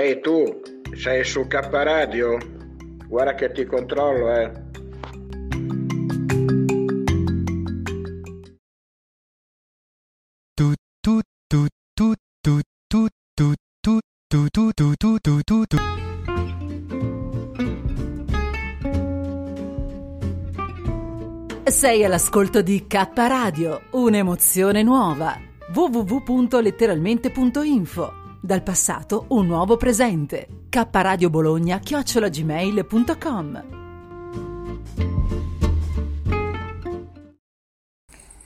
Ehi tu, sei su K Radio? Guarda che ti controllo, eh. Sei all'ascolto di K Radio, un'emozione nuova. www.letteralmente.info. Dal passato un nuovo presente. K Radio Bologna @gmail.com.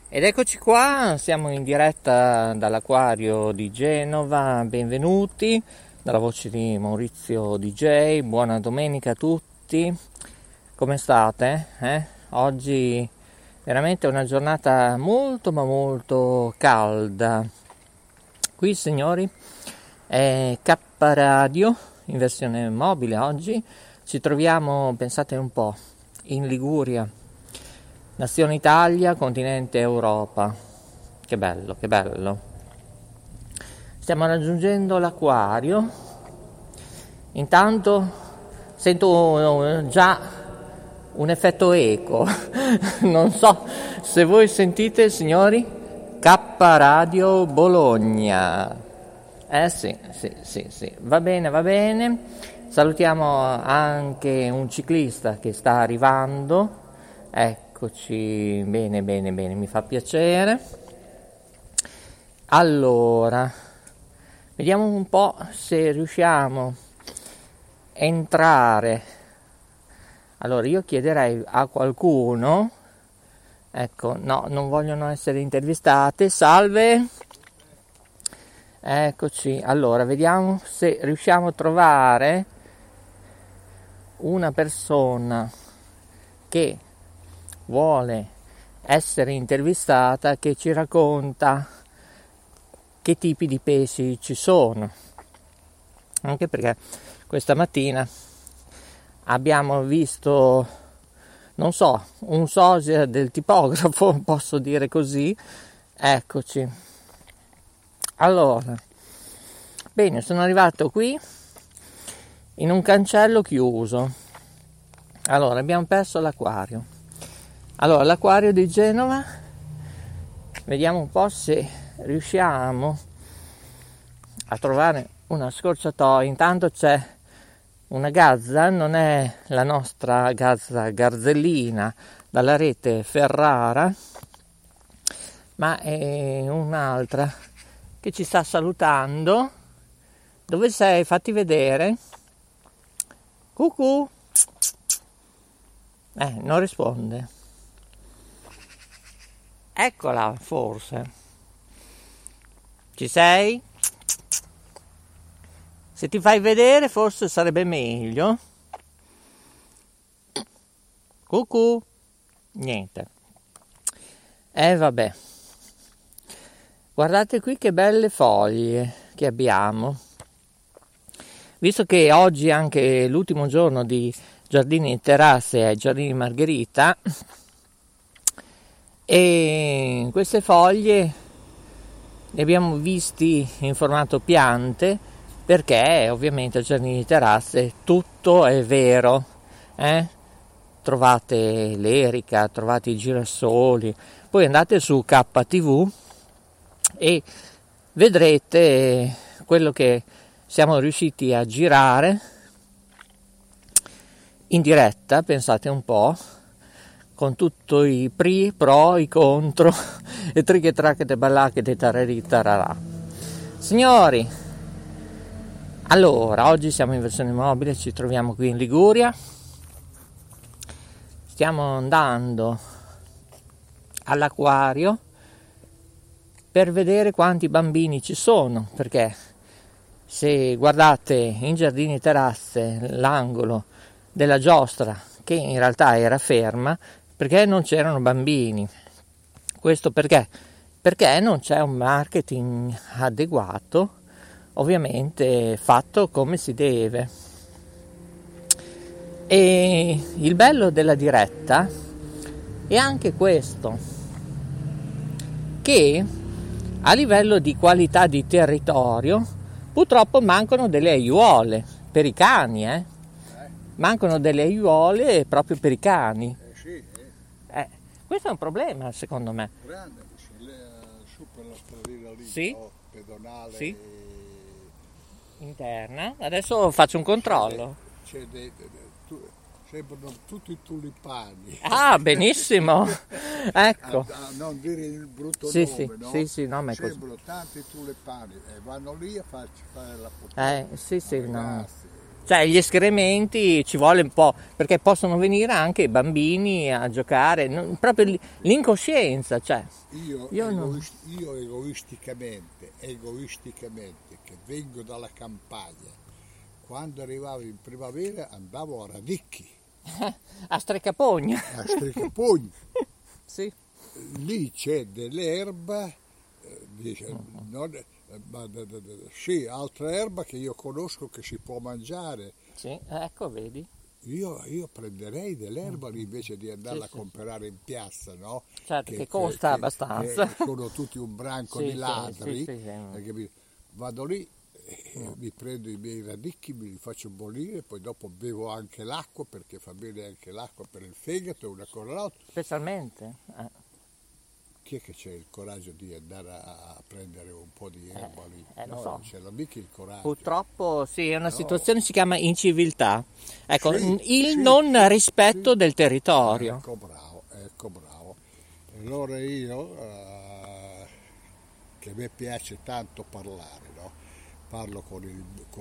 Ed eccoci qua, siamo in diretta dall'Acquario di Genova. Benvenuti dalla voce di Maurizio DJ. Buona domenica a tutti. Come state? Oggi veramente è una giornata molto ma molto calda. Qui, signori, è K Radio in versione mobile oggi. Ci troviamo, pensate un po', in Liguria, nazione Italia, continente Europa. Che bello, che bello. Stiamo raggiungendo l'Acquario. Intanto sento già un effetto eco, non so se voi sentite, signori, K Radio Bologna. Sì, va bene. Salutiamo anche un ciclista che sta arrivando, eccoci, bene, mi fa piacere. Allora, vediamo un po' se riusciamo a entrare. Allora, io chiederei a qualcuno, ecco, no, non vogliono essere intervistate, salve, eccoci, allora, vediamo se riusciamo a trovare una persona che vuole essere intervistata, che ci racconta che tipi di pesci ci sono, anche perché questa mattina abbiamo visto, non so, un sosia del tipografo, posso dire così, eccoci. Allora, bene, sono arrivato qui in un cancello chiuso. Allora, abbiamo perso l'Acquario. Allora, l'Acquario di Genova, vediamo un po' se riusciamo a trovare una scorciatoia. Intanto c'è una gazza, non è la nostra gazza garzellina dalla rete Ferrara, ma è un'altra che ci sta salutando. Dove sei? Fatti vedere. Cucù. Non risponde. Eccola, forse. Ci sei? Se ti fai vedere forse sarebbe meglio. Cucù. Niente. Vabbè. Guardate qui che belle foglie che abbiamo. Visto che oggi è anche l'ultimo giorno di giardini e terrazze ai giardini Margherita, e queste foglie le abbiamo visti in formato piante, perché ovviamente giardini, terrazze, tutto è vero, trovate l'erica, trovate i girasoli, poi andate su K TV e vedrete quello che siamo riusciti a girare in diretta, pensate un po', con tutto i pri, pro, i contro, e triche tracchete ballacchete tarari tararà. Signori, allora, oggi siamo in versione mobile, ci troviamo qui in Liguria, stiamo andando all'Acquario per vedere quanti bambini ci sono, perché se guardate in giardini e terrazze l'angolo della giostra, che in realtà era ferma, perché non c'erano bambini. Questo perché? Perché non c'è un marketing adeguato, ovviamente fatto come si deve. E il bello della diretta è anche questo, che a livello di qualità di territorio Purtroppo mancano delle aiuole per i cani, Mancano delle aiuole proprio per i cani. Questo è un problema, secondo me. Grande, su per la stradina lì, sì. No? Pedonale. Sì. Interna. Adesso faccio un controllo. Sembrano tutti tulipani. Ah, benissimo. Ecco. A non dire il brutto nome, no? Sì, no, ma sembrano tanti tulipani e vanno lì a farci fare la foto. No. Cioè, gli escrementi ci vuole un po', perché possono venire anche i bambini a giocare, proprio l'incoscienza, cioè. Io egoisticamente, che vengo dalla campagna, quando arrivavo in primavera andavo a Radicchi. A Strecapogna. Sì. Lì c'è dell'erba, altra erba che io conosco che si può mangiare. Sì, ecco, vedi. Io prenderei dell'erba lì invece di andarla a comprare in piazza, no? Certo, che costa abbastanza. Sono tutti un branco di ladri. Sì. Vado lì, mi prendo i miei radicchi, me li faccio bollire, poi dopo bevo anche l'acqua, perché fa bene anche l'acqua per il fegato, una cosa l'altra. Specialmente? Chi è che c'è il coraggio di andare a prendere un po' di erba lì? No, lo so. Non c'è mica il coraggio. Purtroppo sì, è una situazione si chiama inciviltà. Ecco, non rispetto del territorio. Ecco bravo. Allora io, che a me piace tanto parlare, no? Parlo con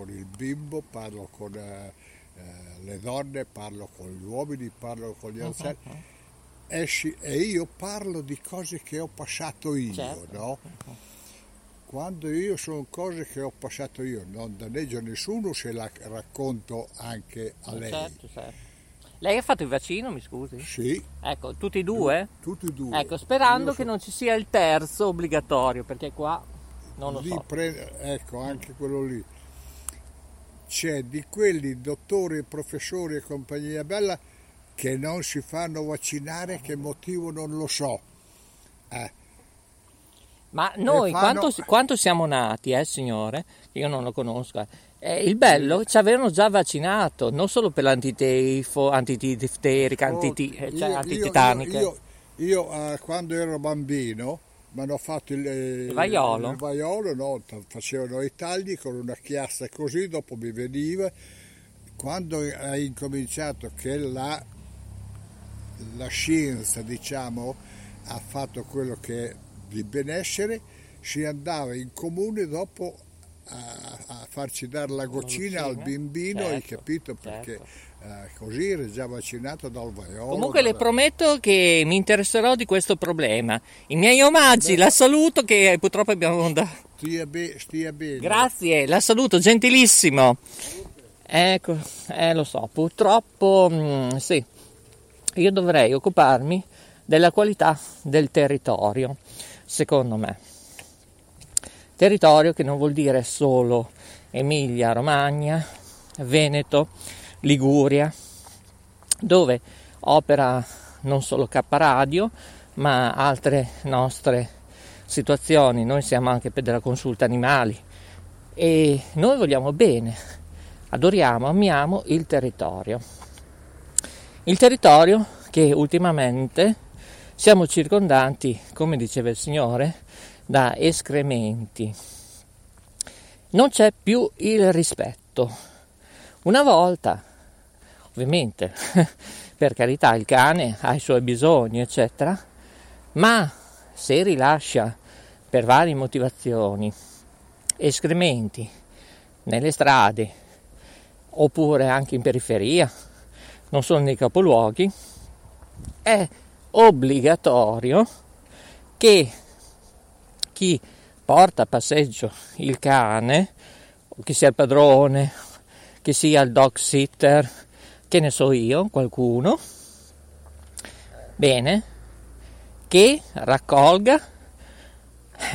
il bimbo, parlo con le donne, parlo con gli uomini, parlo con gli anziani. Esci e io parlo di cose che ho passato io, certo. No? Quando io sono cose che ho passato io, non danneggio nessuno se la racconto anche a lei. Certo. Lei ha fatto il vaccino, mi scusi? Sì. Ecco, tutti e due? Tutti e due. Ecco, sperando che non ci sia il terzo obbligatorio, perché qua non lo so. Ecco, anche quello lì. C'è di quelli, dottori, professori e compagnia bella, che non si fanno vaccinare, che motivo non lo so. Ma noi quanto siamo nati, signore, io non lo conosco. Il bello, ci avevano già vaccinato, non solo per l'antiteifo, antidifterica, antititanica. Io quando ero bambino mi hanno fatto il vaiolo. Il vaiolo, no, facevano i tagli con una chiassa così, dopo mi veniva. Quando hai incominciato che la scienza, diciamo, ha fatto quello che è di benessere, si andava in comune dopo a farci dare la goccina al bimbrino, certo, hai capito? Perché così era già vaccinato dal vaiolo. Comunque le prometto che mi interesserò di questo problema. I miei omaggi, la saluto che purtroppo abbiamo andato. Stia bene. Grazie, la saluto, gentilissimo. Ecco, lo so, purtroppo sì. Io dovrei occuparmi della qualità del territorio, secondo me. Territorio che non vuol dire solo Emilia, Romagna, Veneto, Liguria, dove opera non solo K Radio, ma altre nostre situazioni. Noi siamo anche per della consulta animali e noi vogliamo bene, adoriamo, amiamo il territorio. Il territorio che ultimamente siamo circondati, come diceva il Signore, da escrementi. Non c'è più il rispetto. Una volta, ovviamente, per carità, il cane ha i suoi bisogni, eccetera, ma se rilascia per varie motivazioni escrementi nelle strade oppure anche in periferia, non solo nei capoluoghi, è obbligatorio che chi porta a passeggio il cane, che sia il padrone, che sia il dog sitter, che ne so io, qualcuno, bene, che raccolga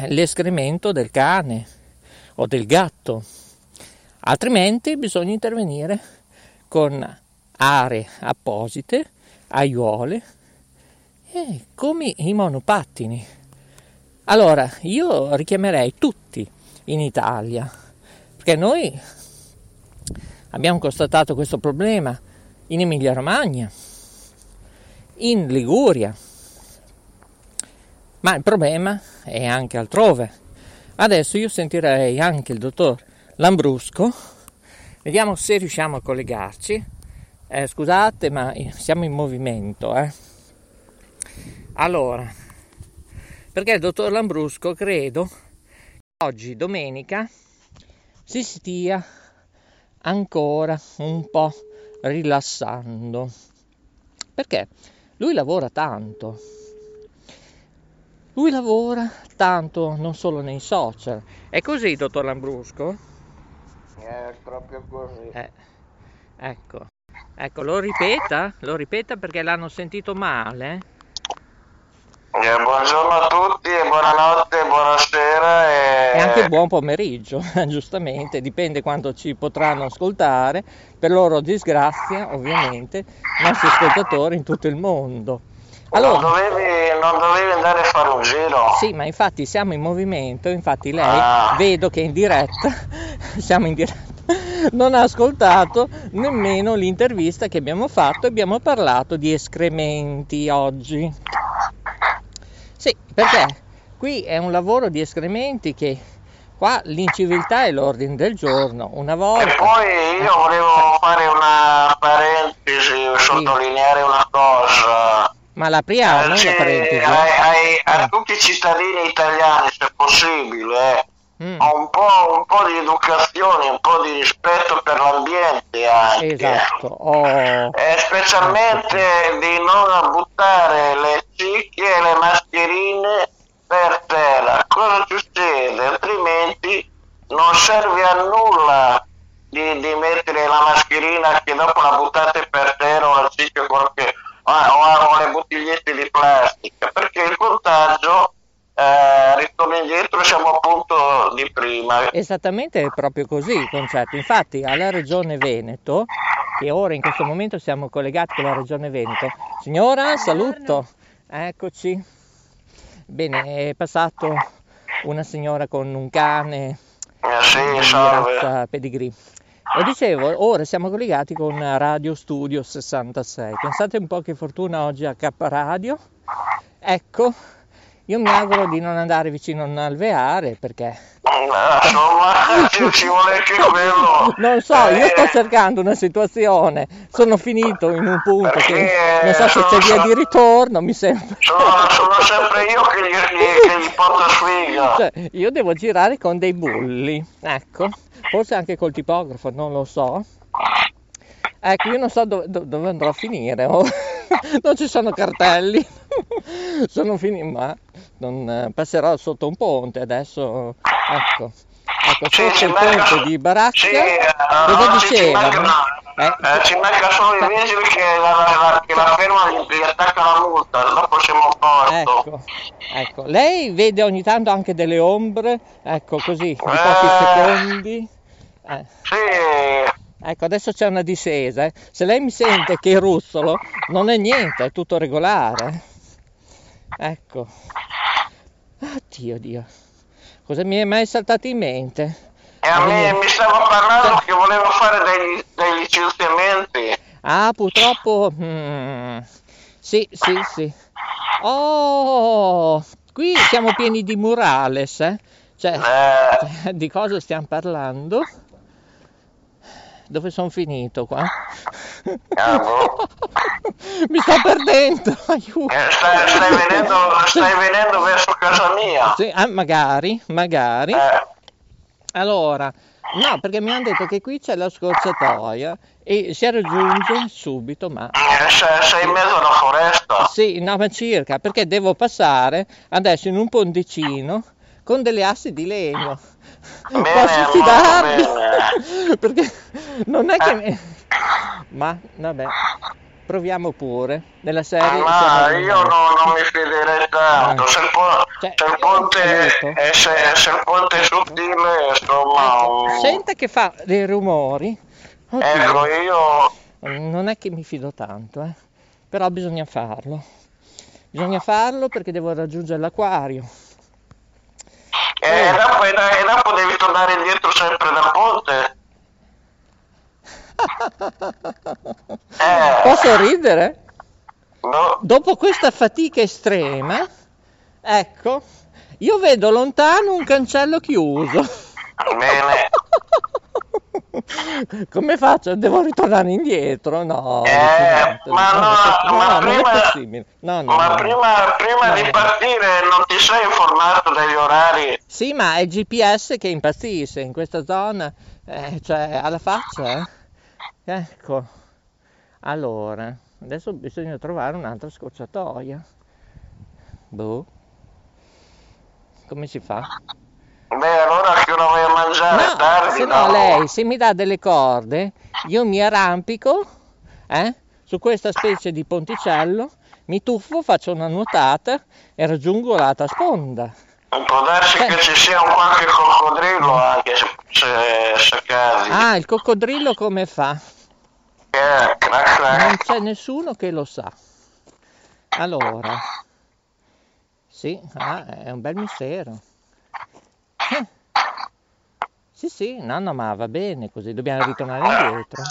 l'escremento del cane o del gatto, altrimenti bisogna intervenire con aree apposite, aiuole e come i monopattini. Allora io richiamerei tutti in Italia, perché noi abbiamo constatato questo problema in Emilia-Romagna, in Liguria, ma il problema è anche altrove. Adesso io sentirei anche il dottor Lambrusco, vediamo se riusciamo a collegarci. Scusate, ma siamo in movimento, Allora, perché il dottor Lambrusco credo che oggi domenica si stia ancora un po' rilassando, perché lui lavora tanto non solo nei social. È così, dottor Lambrusco? È proprio così. Ecco. Ecco, lo ripeta perché l'hanno sentito male. Buongiorno a tutti, e buonanotte, buonasera e anche buon pomeriggio, giustamente, dipende quando ci potranno ascoltare. Per loro disgrazia, ovviamente, i nostri ascoltatori in tutto il mondo. Allora, non dovevi andare a fare un giro? Sì, ma infatti siamo in movimento, infatti lei vedo che siamo in diretta. Non ha ascoltato nemmeno l'intervista che abbiamo fatto, e abbiamo parlato di escrementi oggi. Sì, perché qui è un lavoro di escrementi che qua l'inciviltà è l'ordine del giorno. Una volta. E poi io volevo fare una parentesi, sottolineare una cosa. Ma l'apriamo la parentesi? A tutti i cittadini italiani, se possibile. Un po' di educazione, un po' di rispetto per l'ambiente anche. Esatto. E specialmente di non buttare le cicche e le mascherine per terra. Cosa succede? Altrimenti non serve a nulla di mettere la mascherina, che dopo la buttate per terra, o la cicca o le bottigliette di plastica, perché il contagio ritorno indietro, siamo a punto di prima. Esattamente, è proprio così il concetto. Infatti alla Regione Veneto, che ora in questo momento siamo collegati con la Regione Veneto. Signora, saluto. Eccoci. Bene, è passato una signora con un cane di razza pedigree. Lo dicevo, ora siamo collegati con Radio Studio 66. Pensate un po' che fortuna oggi a K Radio. Ecco. Io mi auguro di non andare vicino a un alveare, perché insomma ci vuole anche quello. Non so, io sto cercando una situazione, sono finito in un punto che non so se c'è via di ritorno, mi sembra. Sono sempre io che gli porto a sfiga. Cioè, io devo girare con dei bulli, ecco, forse anche col tipografo, non lo so. Ecco, io non so dove andrò a finire, non ci sono cartelli, sono finito, ma non passerò sotto un ponte adesso, ecco sì, sotto il ponte di Baracca, dove dicevano? Ci manca solo i vigili che la fermano, gli attaccano la multa, dopo siamo a posto. Ecco, lei vede ogni tanto anche delle ombre, ecco così, di pochi secondi. Sì. Ecco, adesso c'è una discesa. Se lei mi sente che ruzzolo, non è niente, è tutto regolare. Ecco. Oddio, Dio. Cosa mi è mai saltato in mente? E a me mi stavo parlando che volevo fare dei licenziamenti. Ah, purtroppo... Sì. Oh, qui siamo pieni di murales, Cioè, di cosa stiamo parlando? Dove sono finito qua? Mi sto perdendo, aiuto! Stai venendo verso casa mia? Sì, magari. Allora, no, perché mi hanno detto che qui c'è la scorciatoia e si raggiunge subito, ma... Sei in mezzo alla foresta? Sì, no, ma circa, perché devo passare adesso in un ponticino con delle assi di legno. Bene, posso fidarmi? Perché non è che ma vabbè, proviamo pure nella serie. Ma io non mi fiderei tanto. Se il ponte è sottile, insomma. Sente che fa dei rumori. Oddio. Io non è che mi fido tanto, però bisogna farlo perché devo raggiungere l'acquario. E dopo devi tornare indietro sempre dal ponte. Posso ridere? No. Dopo questa fatica estrema, ecco, io vedo lontano un cancello chiuso. Bene. Come faccio? Devo ritornare indietro? No. Ma prima di partire non ti sei informato degli orari? Sì, ma è il GPS che impazzisce in questa zona, cioè alla faccia, eh? Ecco, allora, adesso bisogna trovare un'altra scorciatoia. Boh. Come si fa? Beh, allora che ora vai a mangiare? No, tardi, se no, no, lei, se mi dà delle corde, io mi arrampico, su questa specie di ponticello, mi tuffo, faccio una nuotata e raggiungo l'altra sponda. Può darsi che ci sia un qualche coccodrillo anche, se casi. Ah, il coccodrillo come fa? Crac, crac. Non c'è nessuno che lo sa. Allora, sì, è un bel mistero. Sì, sì, no, ma va bene così, dobbiamo ritornare indietro.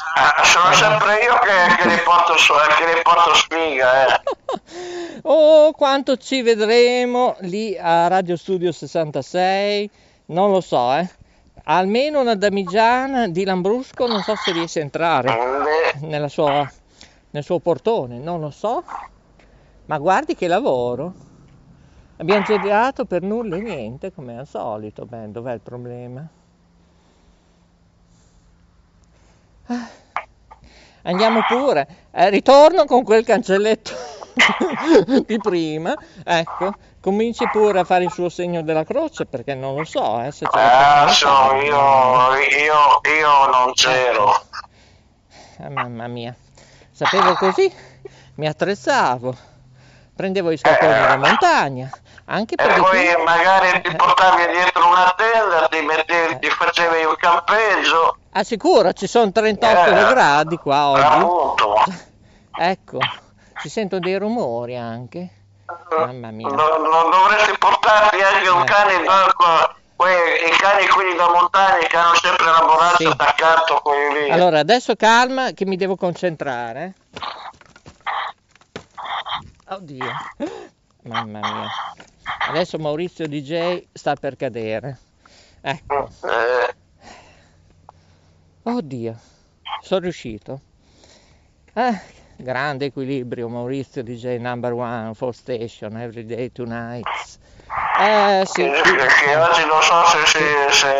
Sono sempre io che riporto sfiga, eh. Oh, quanto ci vedremo lì a Radio Studio 66, non lo so, almeno una damigiana di Lambrusco, non so se riesce a entrare nel suo portone, non lo so, ma guardi che lavoro. Abbiamo girato per nulla e niente, come al solito. Beh, dov'è il problema? Andiamo pure, ritorno con quel cancelletto di prima, ecco, cominci pure a fare il suo segno della croce, perché non lo so, se c'è io non c'ero. Mamma mia, sapevo così, mi attrezzavo, prendevo i scapponi della montagna. Anche perché poi tu... magari ti portavi dietro una tenda, ti facevi un campeggio. Ah, sicuro, ci sono 38 gradi qua oggi. Ecco, si sentono dei rumori anche. Mamma mia. Non dovresti portarti anche un cane in barco. I cani quelli da montagna che hanno sempre la borraccia attaccato quelli lì. Allora, adesso calma che mi devo concentrare. Oddio. Mamma mia. Adesso Maurizio DJ sta per cadere. Ecco. Oddio, sono riuscito. Grande equilibrio, Maurizio DJ number one, full station, every day, tonight. Sì. Che oggi non so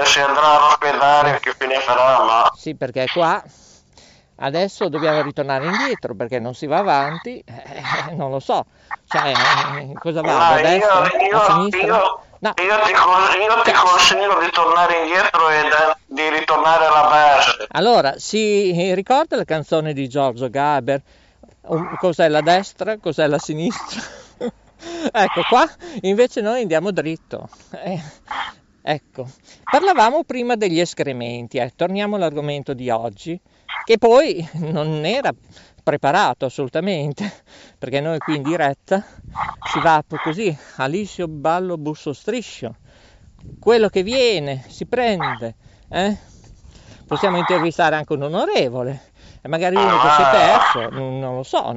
se andrà all'ospedale, che fine farà, ma... Sì, perché è qua. Adesso dobbiamo ritornare indietro perché non si va avanti, non lo so, cioè cosa va a destra, a sinistra? Io ti consiglio di tornare indietro e di ritornare alla base. Allora, si ricorda la canzone di Giorgio Gaber? Cos'è la destra, cos'è la sinistra? Ecco, qua invece noi andiamo dritto. Ecco, parlavamo prima degli escrementi, torniamo all'argomento di oggi, che poi non era preparato assolutamente, perché noi qui in diretta si va così, aliscio, ballo, busso, striscio, quello che viene si prende, Possiamo intervistare anche un onorevole, e magari uno che si è perso, non lo so.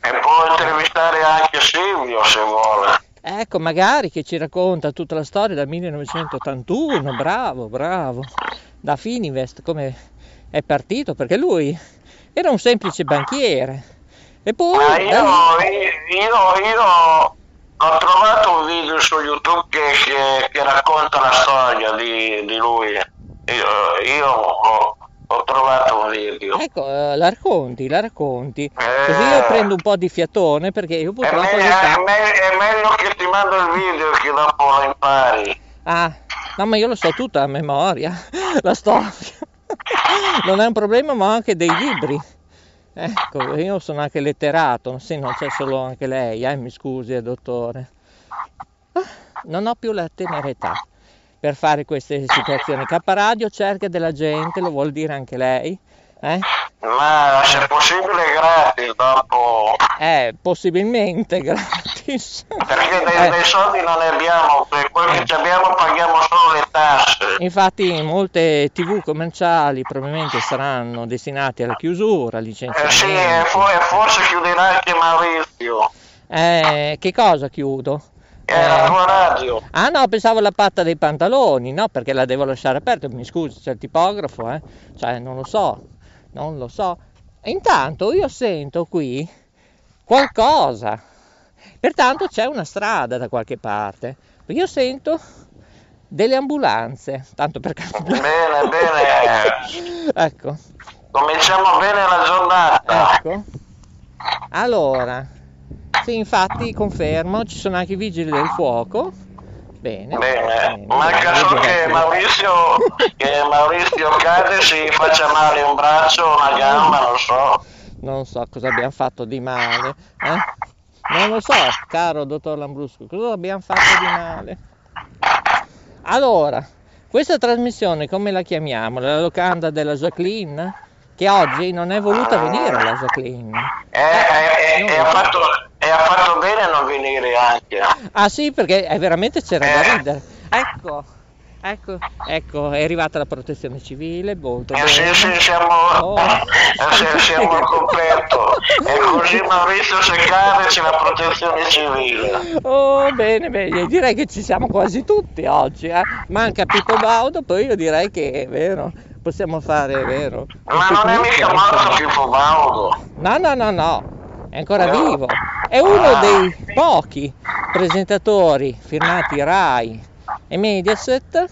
E può intervistare anche Silvio se vuole. Ecco, magari che ci racconta tutta la storia dal 1981, bravo, da Fininvest, come è partito, perché lui era un semplice banchiere. E poi... Ma io ho trovato un video su YouTube che racconta la storia di lui. Io ho trovato un video. Ecco, la racconti. Così io prendo un po' di fiatone perché io purtroppo... È meglio che ti mando il video che dopo lo impari. Ah, no, ma io lo so tutta a memoria, la storia. Non è un problema, ma ho anche dei libri. Ecco, io sono anche letterato, sì, non c'è solo anche lei, mi scusi, dottore. Non ho più la tenera età per fare queste situazioni. K Radio cerca della gente, lo vuol dire anche lei, Ma se possibile gratis dopo. Possibilmente gratis. chissà. Perché dei soldi non ne abbiamo, per quel che abbiamo paghiamo solo le tasse. Infatti molte TV commerciali probabilmente saranno destinate alla chiusura, licenziamenti. Sì, forse chiuderà anche Maurizio. Che cosa chiudo? La tua radio. Ah no, pensavo la patta dei pantaloni, no, perché la devo lasciare aperta, mi scusi, c'è il tipografo, cioè non lo so. E intanto io sento qui qualcosa, pertanto c'è una strada da qualche parte, io sento delle ambulanze, tanto per caso. Bene, ecco. Cominciamo bene la giornata. Ecco, allora... Sì, infatti confermo, ci sono anche i vigili del fuoco. Bene. Manca solo che Maurizio cade, si faccia male un braccio o una gamba, non so cosa abbiamo fatto di male, non lo so, caro dottor Lambrusco, cosa abbiamo fatto di male. Allora, questa trasmissione come la chiamiamo? La locanda della Jacqueline, che oggi non è voluta venire la Jacqueline, ha fatto bene a non venire anche. Ah sì, perché veramente c'era da ridere. Ecco, è arrivata la protezione civile, molto bene. Sì, siamo al coperto. E così Maurizio se cade c'è la protezione civile. Oh, bene, direi che ci siamo quasi tutti oggi, Manca Pippo Baudo, poi io direi che è vero. Possiamo fare, è vero. Ma non è mica morto Pippo Baudo. No. È ancora vivo, è uno dei pochi presentatori firmati Rai e Mediaset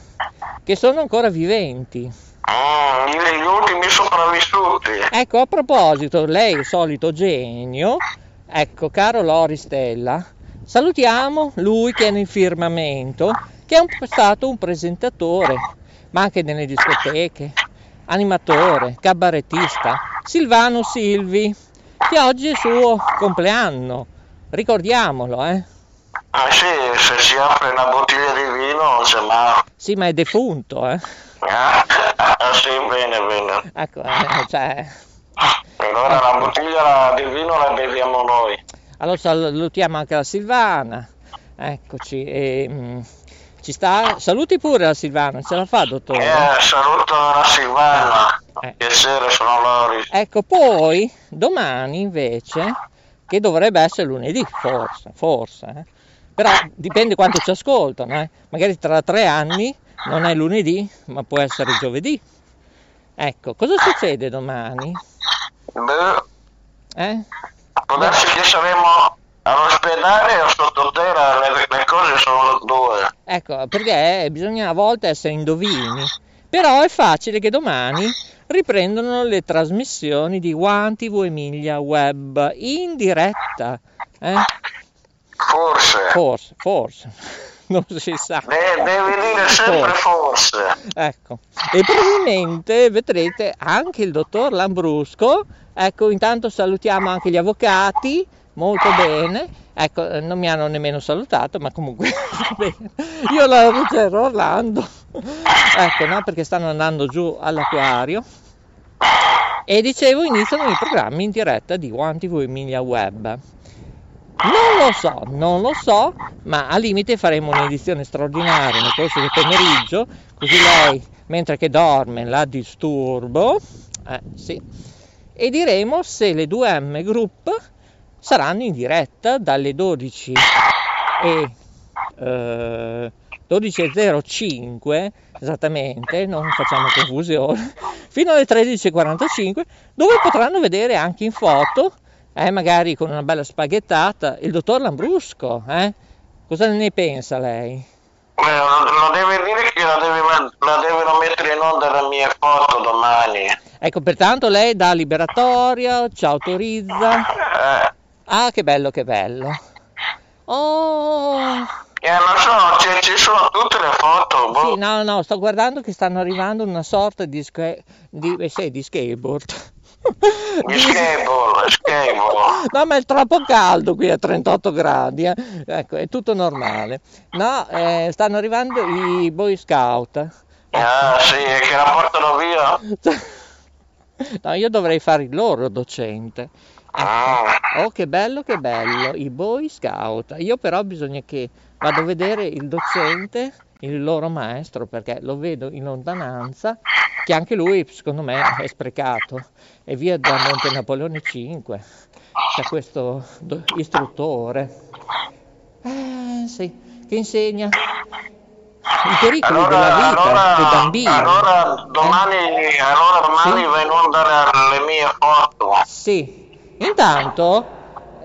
che sono ancora viventi. Gli ultimi sopravvissuti. Ecco, a proposito, lei solito genio, ecco, caro Loristella, salutiamo lui che è nel firmamento, che è stato un presentatore, ma anche nelle discoteche, animatore, cabarettista, Silvano Silvi, che oggi è il suo compleanno, ricordiamolo, Ah sì, se si apre una bottiglia di vino c'è male. Sì, ma è defunto, sì, bene. Ecco, cioè... Allora la bottiglia di vino la beviamo noi. Allora salutiamo anche la Silvana, eccoci, ci sta? Saluti pure la Silvana, ce la fa, dottore? Saluto la Silvana. Piacere, sono Loris. Ecco, poi domani invece, che dovrebbe essere lunedì, forse, però dipende quanto ci ascoltano, magari tra 3 anni non è lunedì, ma può essere giovedì. Ecco, cosa succede domani? Può darsi che saremo all'ospedale o sottoterra, le cose sono 2. Ecco, perché bisogna a volte essere indovini, però è facile che domani riprendono le trasmissioni di One TV Emilia Web in diretta, forse non si sa, deve dire sempre forse. Ecco, e probabilmente vedrete anche il dottor Lambrusco. Ecco, intanto salutiamo anche gli avvocati, molto bene. Ecco, non mi hanno nemmeno salutato, ma comunque io la ruggero Orlando, ecco, no, perché stanno andando giù all'acquario. E dicevo, iniziano i programmi in diretta di One TV Emilia Web. Non lo so, ma al limite faremo un'edizione straordinaria nel corso del pomeriggio, così lei, mentre che dorme, la disturbo, sì, e diremo se le 2M Group saranno in diretta dalle 12:05 esattamente, non facciamo confusione, fino alle 13:45, dove potranno vedere anche in foto, magari con una bella spaghettata, il dottor Lambrusco. Cosa ne pensa lei? Lo deve dire che la devono mettere in onda le mie foto domani. Ecco, pertanto lei dà liberatoria, ci autorizza. Ah, che bello. Oh! Non so, ci sono tutte le foto. Boh. Sì, no, sto guardando che stanno arrivando una sorta di skateboard. Di skateboard. No, ma è troppo caldo qui a 38 gradi, Ecco, è tutto normale. No, stanno arrivando i Boy Scout. Ah, sì, che la portano via. No, io dovrei fare il loro docente. Ecco. Oh, che bello, i Boy Scout. Io però bisogna che vado a vedere il docente, il loro maestro, perché lo vedo in lontananza, che anche lui secondo me è sprecato, e via da Monte Napoleone 5 c'è questo istruttore sì, che insegna i pericoli della vita dei bambini. Allora domani sì? Va in onda alle mie 8. Sì, intanto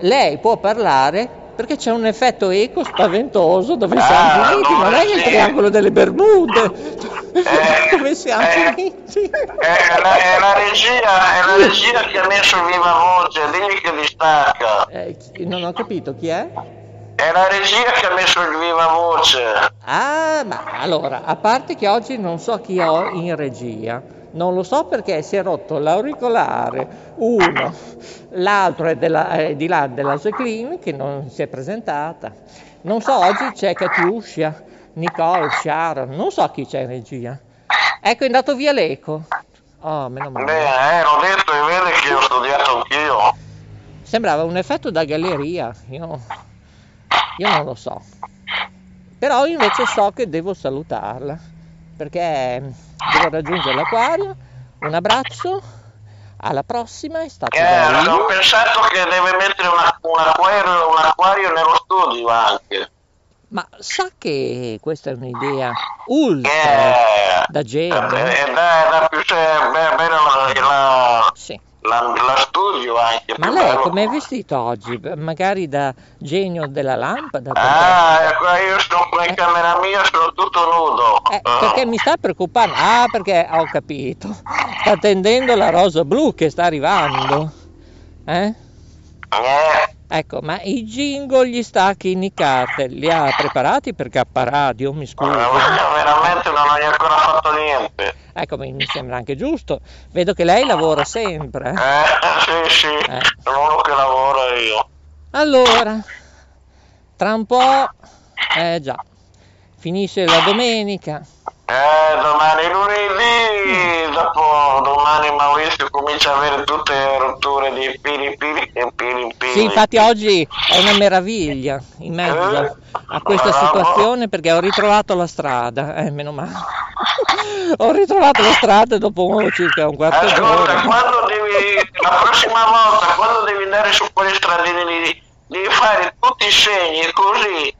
lei può parlare, perché c'è un effetto eco spaventoso dove siamo finiti, ma lei è il triangolo delle Bermude, dove siamo finiti? È la regia che ha messo viva voce, lì che mi stacca. Non ho capito chi è? È la regia che ha messo il viva voce. Ah, ma allora, a parte che oggi non so chi ho in regia. Non lo so perché si è rotto l'auricolare, uno, l'altro è di là della Jacqueline che non si è presentata. Non so, oggi c'è Catiuscia, Nicole, Sharon, non so chi c'è in regia. Ecco, è andato via l'eco. Oh, meno male. L'ho detto, è vero che ho studiato anch'io. Sembrava un effetto da galleria, io non lo so. Però invece so che devo salutarla, perché... devo raggiungere l'acquario. Un abbraccio, alla prossima, è stato bello. Ho pensato che deve mettere un acquario nello studio anche. Ma sa che questa è un'idea ultra da genio. La studio anche. Ma lei come è vestito oggi? Magari da genio della lampada? Io sto qua in camera mia, sono tutto nudo. Perché mi sta preoccupando. Ah, perché ho capito. Sta tendendo la rosa blu che sta arrivando. Ecco, ma i jingle, gli stacchi, Nicate, li ha preparati per K Radio, mi scusi. Veramente non hai ancora fatto niente. Ecco, mi sembra anche giusto. Vedo che lei lavora sempre. Sì, sono uno che lavora io. Allora, tra un po', già, finisce la domenica. Domani lunedì, dopo domani Maurizio comincia a avere tutte le rotture di pili. Sì, infatti oggi è una meraviglia in mezzo a questa situazione, perché ho ritrovato la strada, meno male. Ho ritrovato la strada dopo circa un quarto d'ora. La prossima volta, quando devi andare su quelle stradine lì, devi fare tutti i segni così,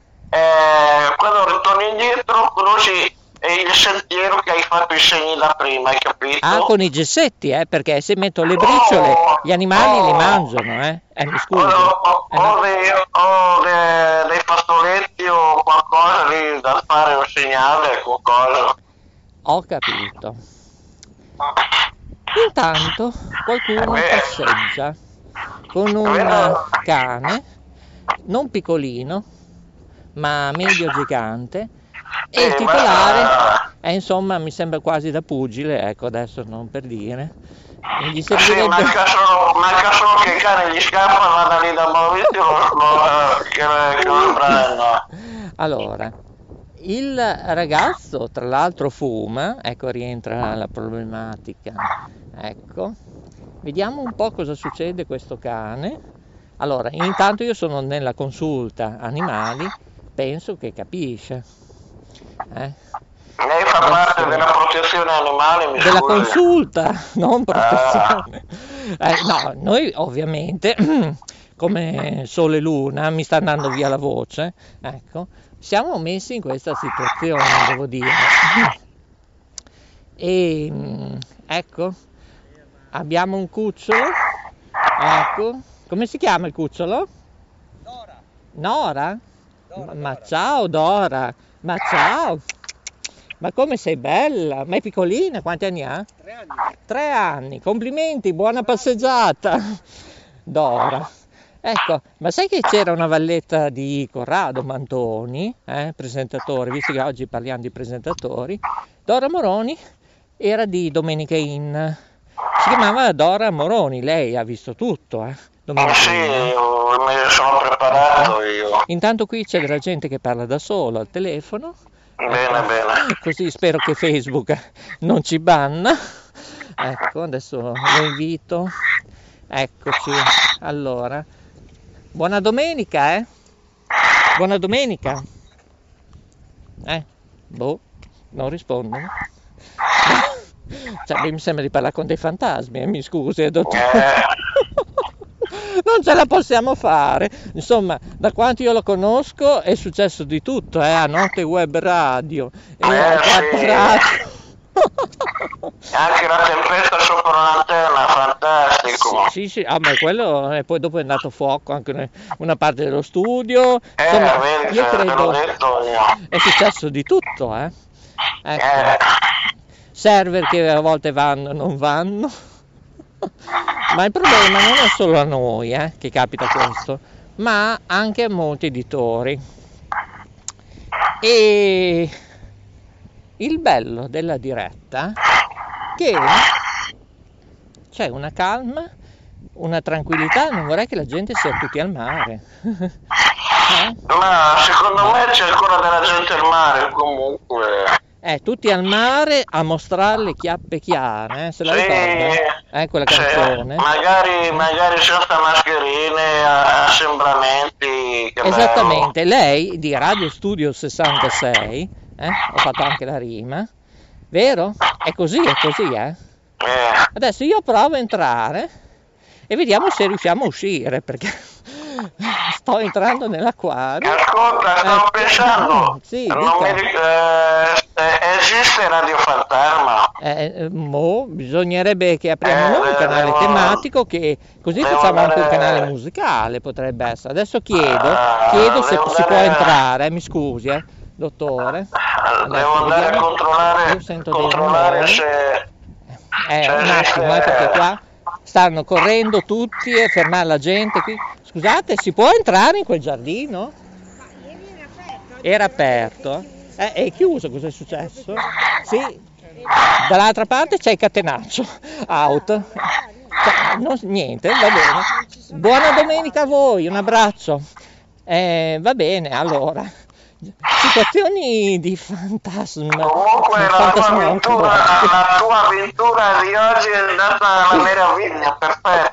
quando ritorni indietro conosci il sentiero che hai fatto i segni da prima, hai capito? Ah, con i gessetti, perché se metto le briciole gli animali li mangiano, mi scusi. Dei fazzoletti o qualcosa lì da fare, un segnale, qualcosa. Ho capito. Intanto qualcuno passeggia con un cane, non piccolino, ma medio gigante. E il titolare è, insomma, mi sembra quasi da pugile, ecco, adesso non per dire. Gli servirebbe... manca solo che il cane gli scappa, vada lì da Maurizio che lo prenda. Allora, il ragazzo tra l'altro fuma, ecco, rientra la problematica. Ecco, vediamo un po' cosa succede questo cane. Allora, intanto io sono nella consulta animali, penso che capisce. Lei fa parte della protezione animale, mi della scusi. Consulta, non protezione. No, noi ovviamente, come Sole e Luna, mi sta andando via la voce, ecco, siamo messi in questa situazione, devo dire. E ecco, abbiamo un cucciolo, ecco, come si chiama il cucciolo? Dora. Nora? Dora, ma Dora. Ciao Dora. Ma ciao, ma come sei bella, ma è piccolina, quanti anni ha? 3 anni, complimenti, buona passeggiata, Dora. Ecco, ma sai che c'era una valletta di Corrado Mantoni, presentatore, visto che oggi parliamo di presentatori, Dora Moroni era di Domenica In, si chiamava Dora Moroni, lei ha visto tutto, me sono preparato io. Intanto qui c'è della gente che parla da solo al telefono. Bene. Così spero che Facebook non ci banna. Ecco, adesso lo invito. Eccoci. Allora, buona domenica, eh? Buona domenica. Boh, non rispondono. Cioè, mi sembra di parlare con dei fantasmi, mi scusi, dottore. Non ce la possiamo fare. Insomma, da quanto io lo conosco è successo di tutto, a Notte Web Radio. Anche una tempesta sopra una terra, fantastico. Sì, ma quello, e poi dopo è andato fuoco anche una parte dello studio. Insomma, veramente, io credo è successo di tutto, eh. Ecco. Server che a volte vanno, non vanno. Ma il problema non è solo a noi, che capita questo, ma anche a molti editori. E il bello della diretta che c'è una calma, una tranquillità, non vorrei che la gente sia tutti al mare. Ma secondo me c'è ancora della gente al mare comunque. Tutti al mare a mostrare le chiappe chiare, se la ricorda, quella canzone. Magari senza mascherine, assembramenti. Esattamente, bello. Lei di Radio Studio 66, ho fatto anche la rima, vero? È così. Adesso io provo a entrare e vediamo se riusciamo a uscire, perché sto entrando nell'acquario. Ascolta, stavo pensando, sì, esiste Radio Fantasma? Bisognerebbe che apriamo noi un canale tematico, che così facciamo anche un canale musicale, potrebbe essere. Adesso chiedo se si può entrare, mi scusi, dottore. Devo andare a controllare se... un attimo, perché qua stanno correndo tutti e fermare la gente qui. Scusate, si può entrare in quel giardino? Ma ieri era aperto. Era aperto? È chiuso, cos'è successo? Sì, dall'altra parte c'è il catenaccio, out. Niente, va bene. Buona domenica a voi, un abbraccio. Va bene, allora. Situazioni di fantasma. Comunque la tua avventura di oggi è andata alla meraviglia, perfetto.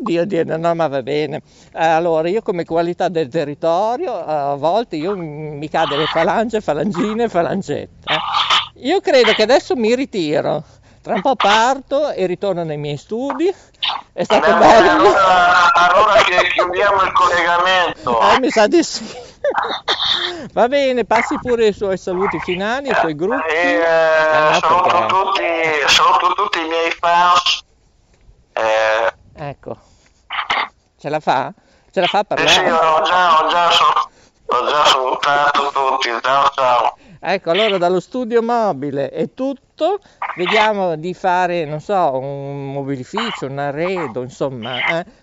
Dio, no, ma va bene. Allora, io come qualità del territorio, a volte io mi cade le falange, falangine, falangette. Io credo che adesso mi ritiro. Tra un po' parto e ritorno nei miei studi. È stato bello. Allora che chiudiamo il collegamento. Mi sa di sì. Va bene, passi pure i suoi saluti finali, i suoi gruppi. Saluto tutti i miei fans. Ecco. Ce la fa a parlare? Sì, ho già salutato tutti. Ciao. Ecco, allora dallo studio mobile è tutto, vediamo di fare, non so, un mobilificio, un arredo, insomma,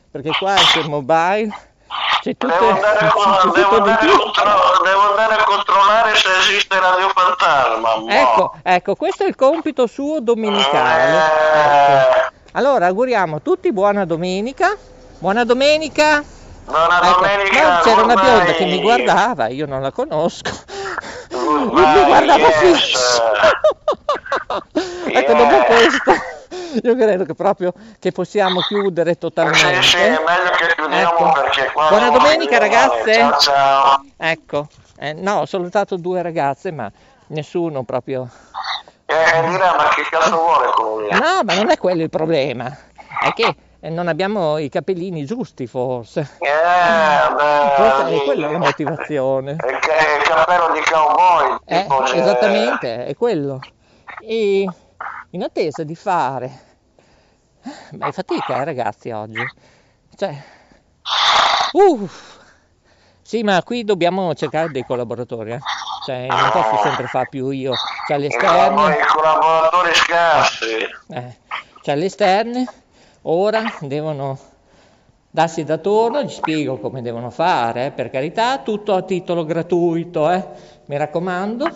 perché qua c'è mobile, c'è tutto. Devo andare a controllare se esiste Radio Fantasma. Ecco, questo è il compito suo domenicale. Ecco. Allora, auguriamo tutti buona domenica. Domenica, c'era una bionda che mi guardava, io non la conosco. Mi guardavo fisso. Ecco, dopo questo io credo che proprio che possiamo chiudere totalmente. Sì, è meglio che chiudiamo, ecco. Perché qua buona domenica, ragazze. Ciao. Ecco, ho salutato due ragazze, ma nessuno proprio. Dirà, ma che cazzo vuole con lui? No, ma non è quello il problema. È che non abbiamo i capellini giusti, forse. Forse è quella la motivazione. Il cappello di cowboy. Esattamente, è quello. E in attesa di fare. Ma è fatica, ragazzi, oggi. Cioè. Sì, ma qui dobbiamo cercare dei collaboratori, Cioè, non posso sempre fare più io. Cioè, all'esterno. I collaboratori scarsi. Cioè, all'esterno. Ora devono darsi da torno, gli spiego come devono fare, per carità, tutto a titolo gratuito, mi raccomando.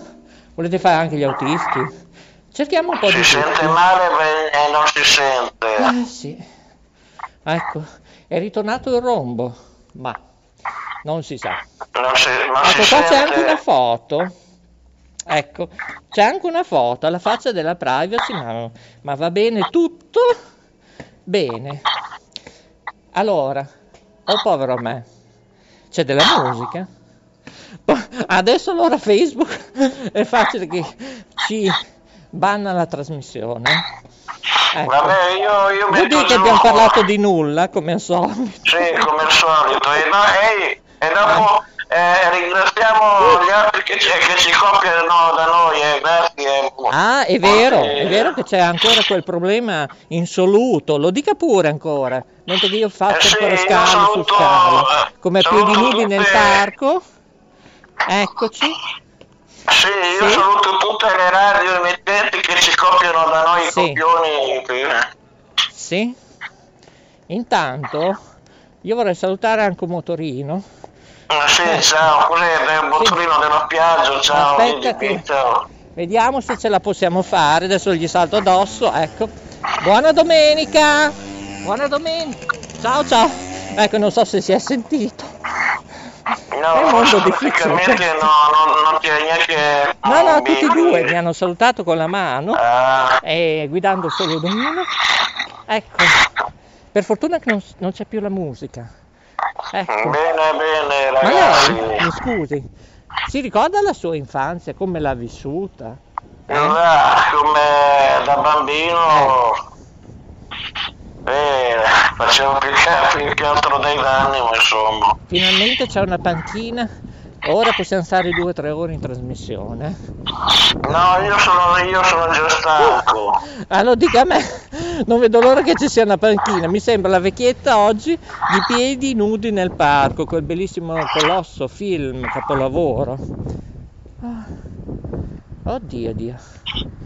Volete fare anche gli autisti? Cerchiamo un po' di... Si sente male e non si sente. Sì. Ecco, è ritornato il rombo, ma non si sa. Ecco, qua c'è anche una foto. Ecco, c'è anche una foto alla faccia della privacy, ma va bene tutto. Bene, Allora, oh povero me, c'è della musica. Adesso allora Facebook è facile che ci banna la trasmissione. Ecco. Vabbè, io vedi che abbiamo parlato di nulla, come al solito. Sì, come al solito. E dopo ringraziamo gli altri che ci copiano da noi. Grazie. Ah, è vero che c'è ancora quel problema insoluto. Lo dica pure ancora, mentre che io faccio ancora scalo su scalo. Come più di nudi nel parco. Eccoci. Sì, io saluto tutte le radio emittenti che ci copiano da noi i copioni. Sì. Intanto io vorrei salutare anche un motorino. Ah sì, ciao, quello è un motorino della piaggia, ciao. Aspetta che... ciao. Vediamo se ce la possiamo fare, adesso gli salto addosso, ecco. Buona domenica! Buona domenica! Ciao ciao! Ecco, non so se si è sentito. No, praticamente non c'è neanche... No, tutti e due mi hanno salutato con la mano e guidando solo Domino. Ecco, per fortuna che non c'è più la musica. Ecco. Bene, ragazzi. Ma lei, mi scusi, si ricorda la sua infanzia, come l'ha vissuta? Come da bambino... facevo più che altro dei danni, ma insomma. Finalmente c'è una panchina, ora possiamo stare 2 o 3 ore in trasmissione. No, io sono già stanco. Allora dica a me, non vedo l'ora che ci sia una panchina. Mi sembra la vecchietta oggi di Piedi nudi nel parco, quel bellissimo colosso film, capolavoro. Oddio.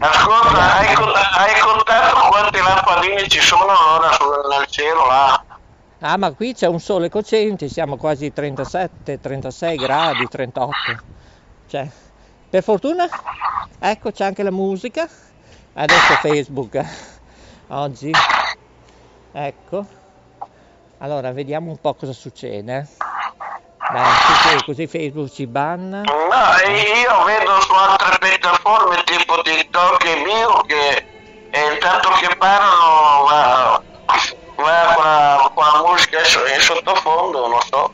Ascolta, hai contato quanti lampadini ci sono ora nel cielo là? Ah, ma qui c'è un sole cocente, siamo quasi 37, 36 gradi, 38. Cioè, per fortuna, ecco, c'è anche la musica. Adesso Facebook, oggi. Ecco. Allora, vediamo un po' cosa succede. Dai, così Facebook ci banna. No, io vedo su altre piattaforme tipo TikTok e mio che intanto che parlano va con la musica in sottofondo, non so.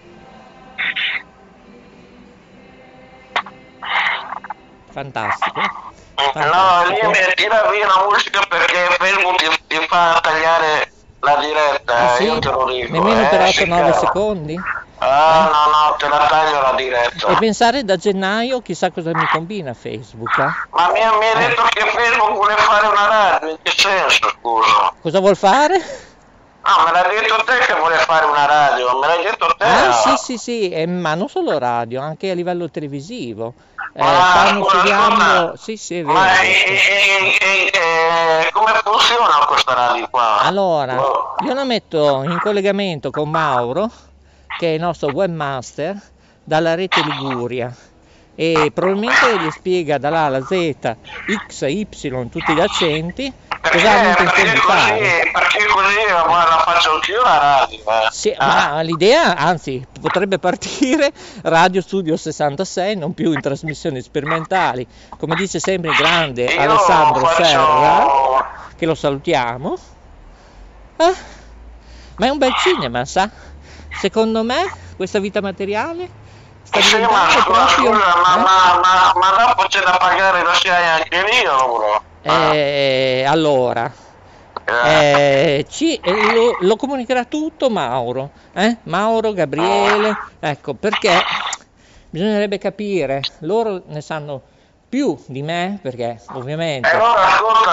Fantastico. No, lì tira via la musica perché Facebook ti fa tagliare la diretta, io te lo dico. Nemmeno per 8-9 secondi? No, te la taglio la diretta. E pensare da gennaio chissà cosa mi combina Facebook. Ma mi ha detto che Facebook vuole fare una radio, in che senso, scusa? Cosa vuol fare? No, me l'ha detto te che vuole fare una radio, me l'hai detto te. Sì, ma non solo radio, anche a livello televisivo. Stanno studiando... Sì, è vero. Ma come funziona questa radio qua? Allora, io la metto in collegamento con Mauro, che è il nostro webmaster, dalla rete Liguria, e probabilmente gli spiega dalla A alla Z, X, Y, tutti gli accenti, cosa hanno intenzione di fare. Perché così la faccio anch'io la radio. Sì, ma l'idea, anzi, potrebbe partire Radio Studio 66, non più in trasmissioni sperimentali, come dice sempre il grande Alessandro Serra, che lo salutiamo. Ma è un bel cinema, sa? Secondo me questa vita materiale sta diventando proprio... Ma dopo c'è da pagare, lo sai anche lì o no? Allora, lo comunicherà tutto Mauro, Mauro, Gabriele, ecco, perché bisognerebbe capire, loro ne sanno più di me, perché ovviamente... allora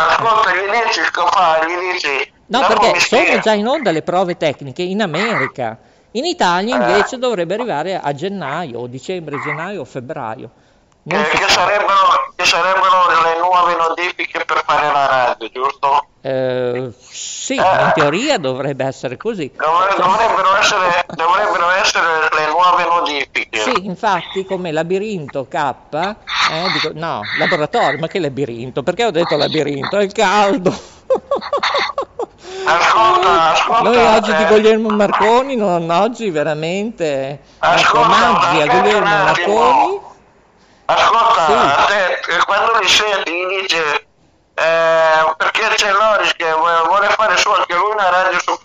ascolta, gli dici, No, perché sono già in onda le prove tecniche in America. In Italia invece dovrebbe arrivare a gennaio, o dicembre, gennaio o febbraio. Che sarebbero le nuove notifiche per fare la radio, giusto? Sì, in teoria dovrebbe essere così. Dovrebbero essere le nuove notifiche. Sì, infatti, come Labirinto K, dico, no, laboratorio, ma che labirinto? Perché ho detto labirinto? È il caldo. Ascolta, noi oggi di Guglielmo Marconi, oggi veramente omaggio a Guglielmo Marconi. Ascolta, te, quando li senti mi dice perché c'è Loris che vuole fare su anche lui una radio su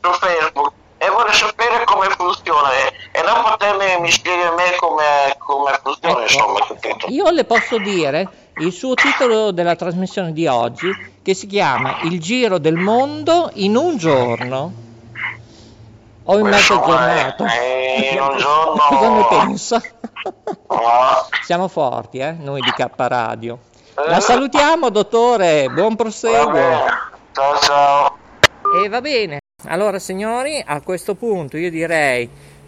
su Facebook e vorrei sapere come funziona e non potermi spiegare a me come funziona, ecco. Insomma, tutto. Io le posso dire il suo titolo della trasmissione di oggi, che si chiama Il Giro del Mondo in un giorno o in mezza giornata. In un giorno. Cosa ne pensa? Siamo forti, noi di K Radio. La salutiamo, dottore, buon proseguo. Ciao ciao. E va bene. Allora, signori, a questo punto io direi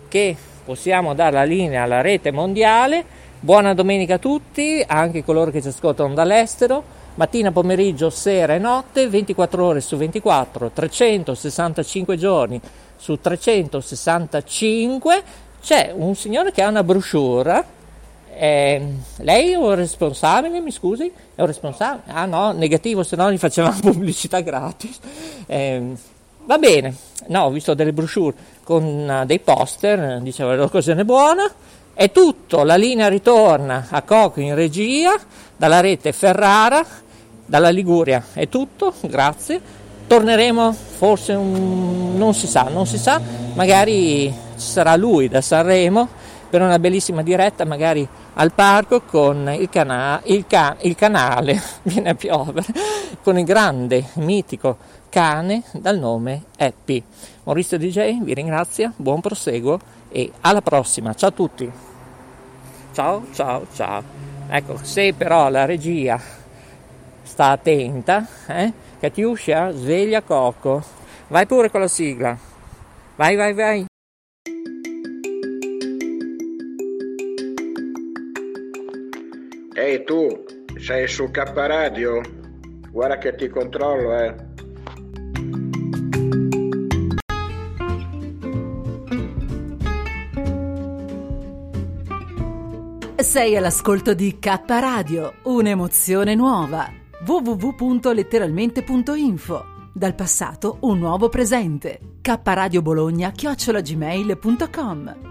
che possiamo dare la linea alla rete mondiale. Buona domenica a tutti, anche coloro che ci ascoltano dall'estero. Mattina, pomeriggio, sera e notte, 24 ore su 24, 365 giorni su 365. C'è un signore che ha una brochure. Lei è un responsabile, mi scusi? È un responsabile? Ah no, negativo, se no gli facevamo pubblicità gratis. Va bene, no, ho visto delle brochure con dei poster, diceva l'occasione buona. È tutto, la linea ritorna a Coco in regia, dalla rete Ferrara, dalla Liguria, è tutto, grazie. Torneremo forse, non si sa, magari ci sarà lui da Sanremo per una bellissima diretta, magari al parco con il canale, viene a piovere, con il grande, mitico cane dal nome Happy. Maurizio DJ vi ringrazia, buon proseguo e alla prossima, ciao a tutti. Ciao ciao ciao. Ecco, se però la regia sta attenta, Catiuscia, sveglia Coco, vai pure con la sigla, vai. Ehi tu, sei su K Radio? Guarda che ti controllo, Sei all'ascolto di K Radio, un'emozione nuova. www.letteralmente.info. Dal passato un nuovo presente. K Radio Bologna @gmail.com.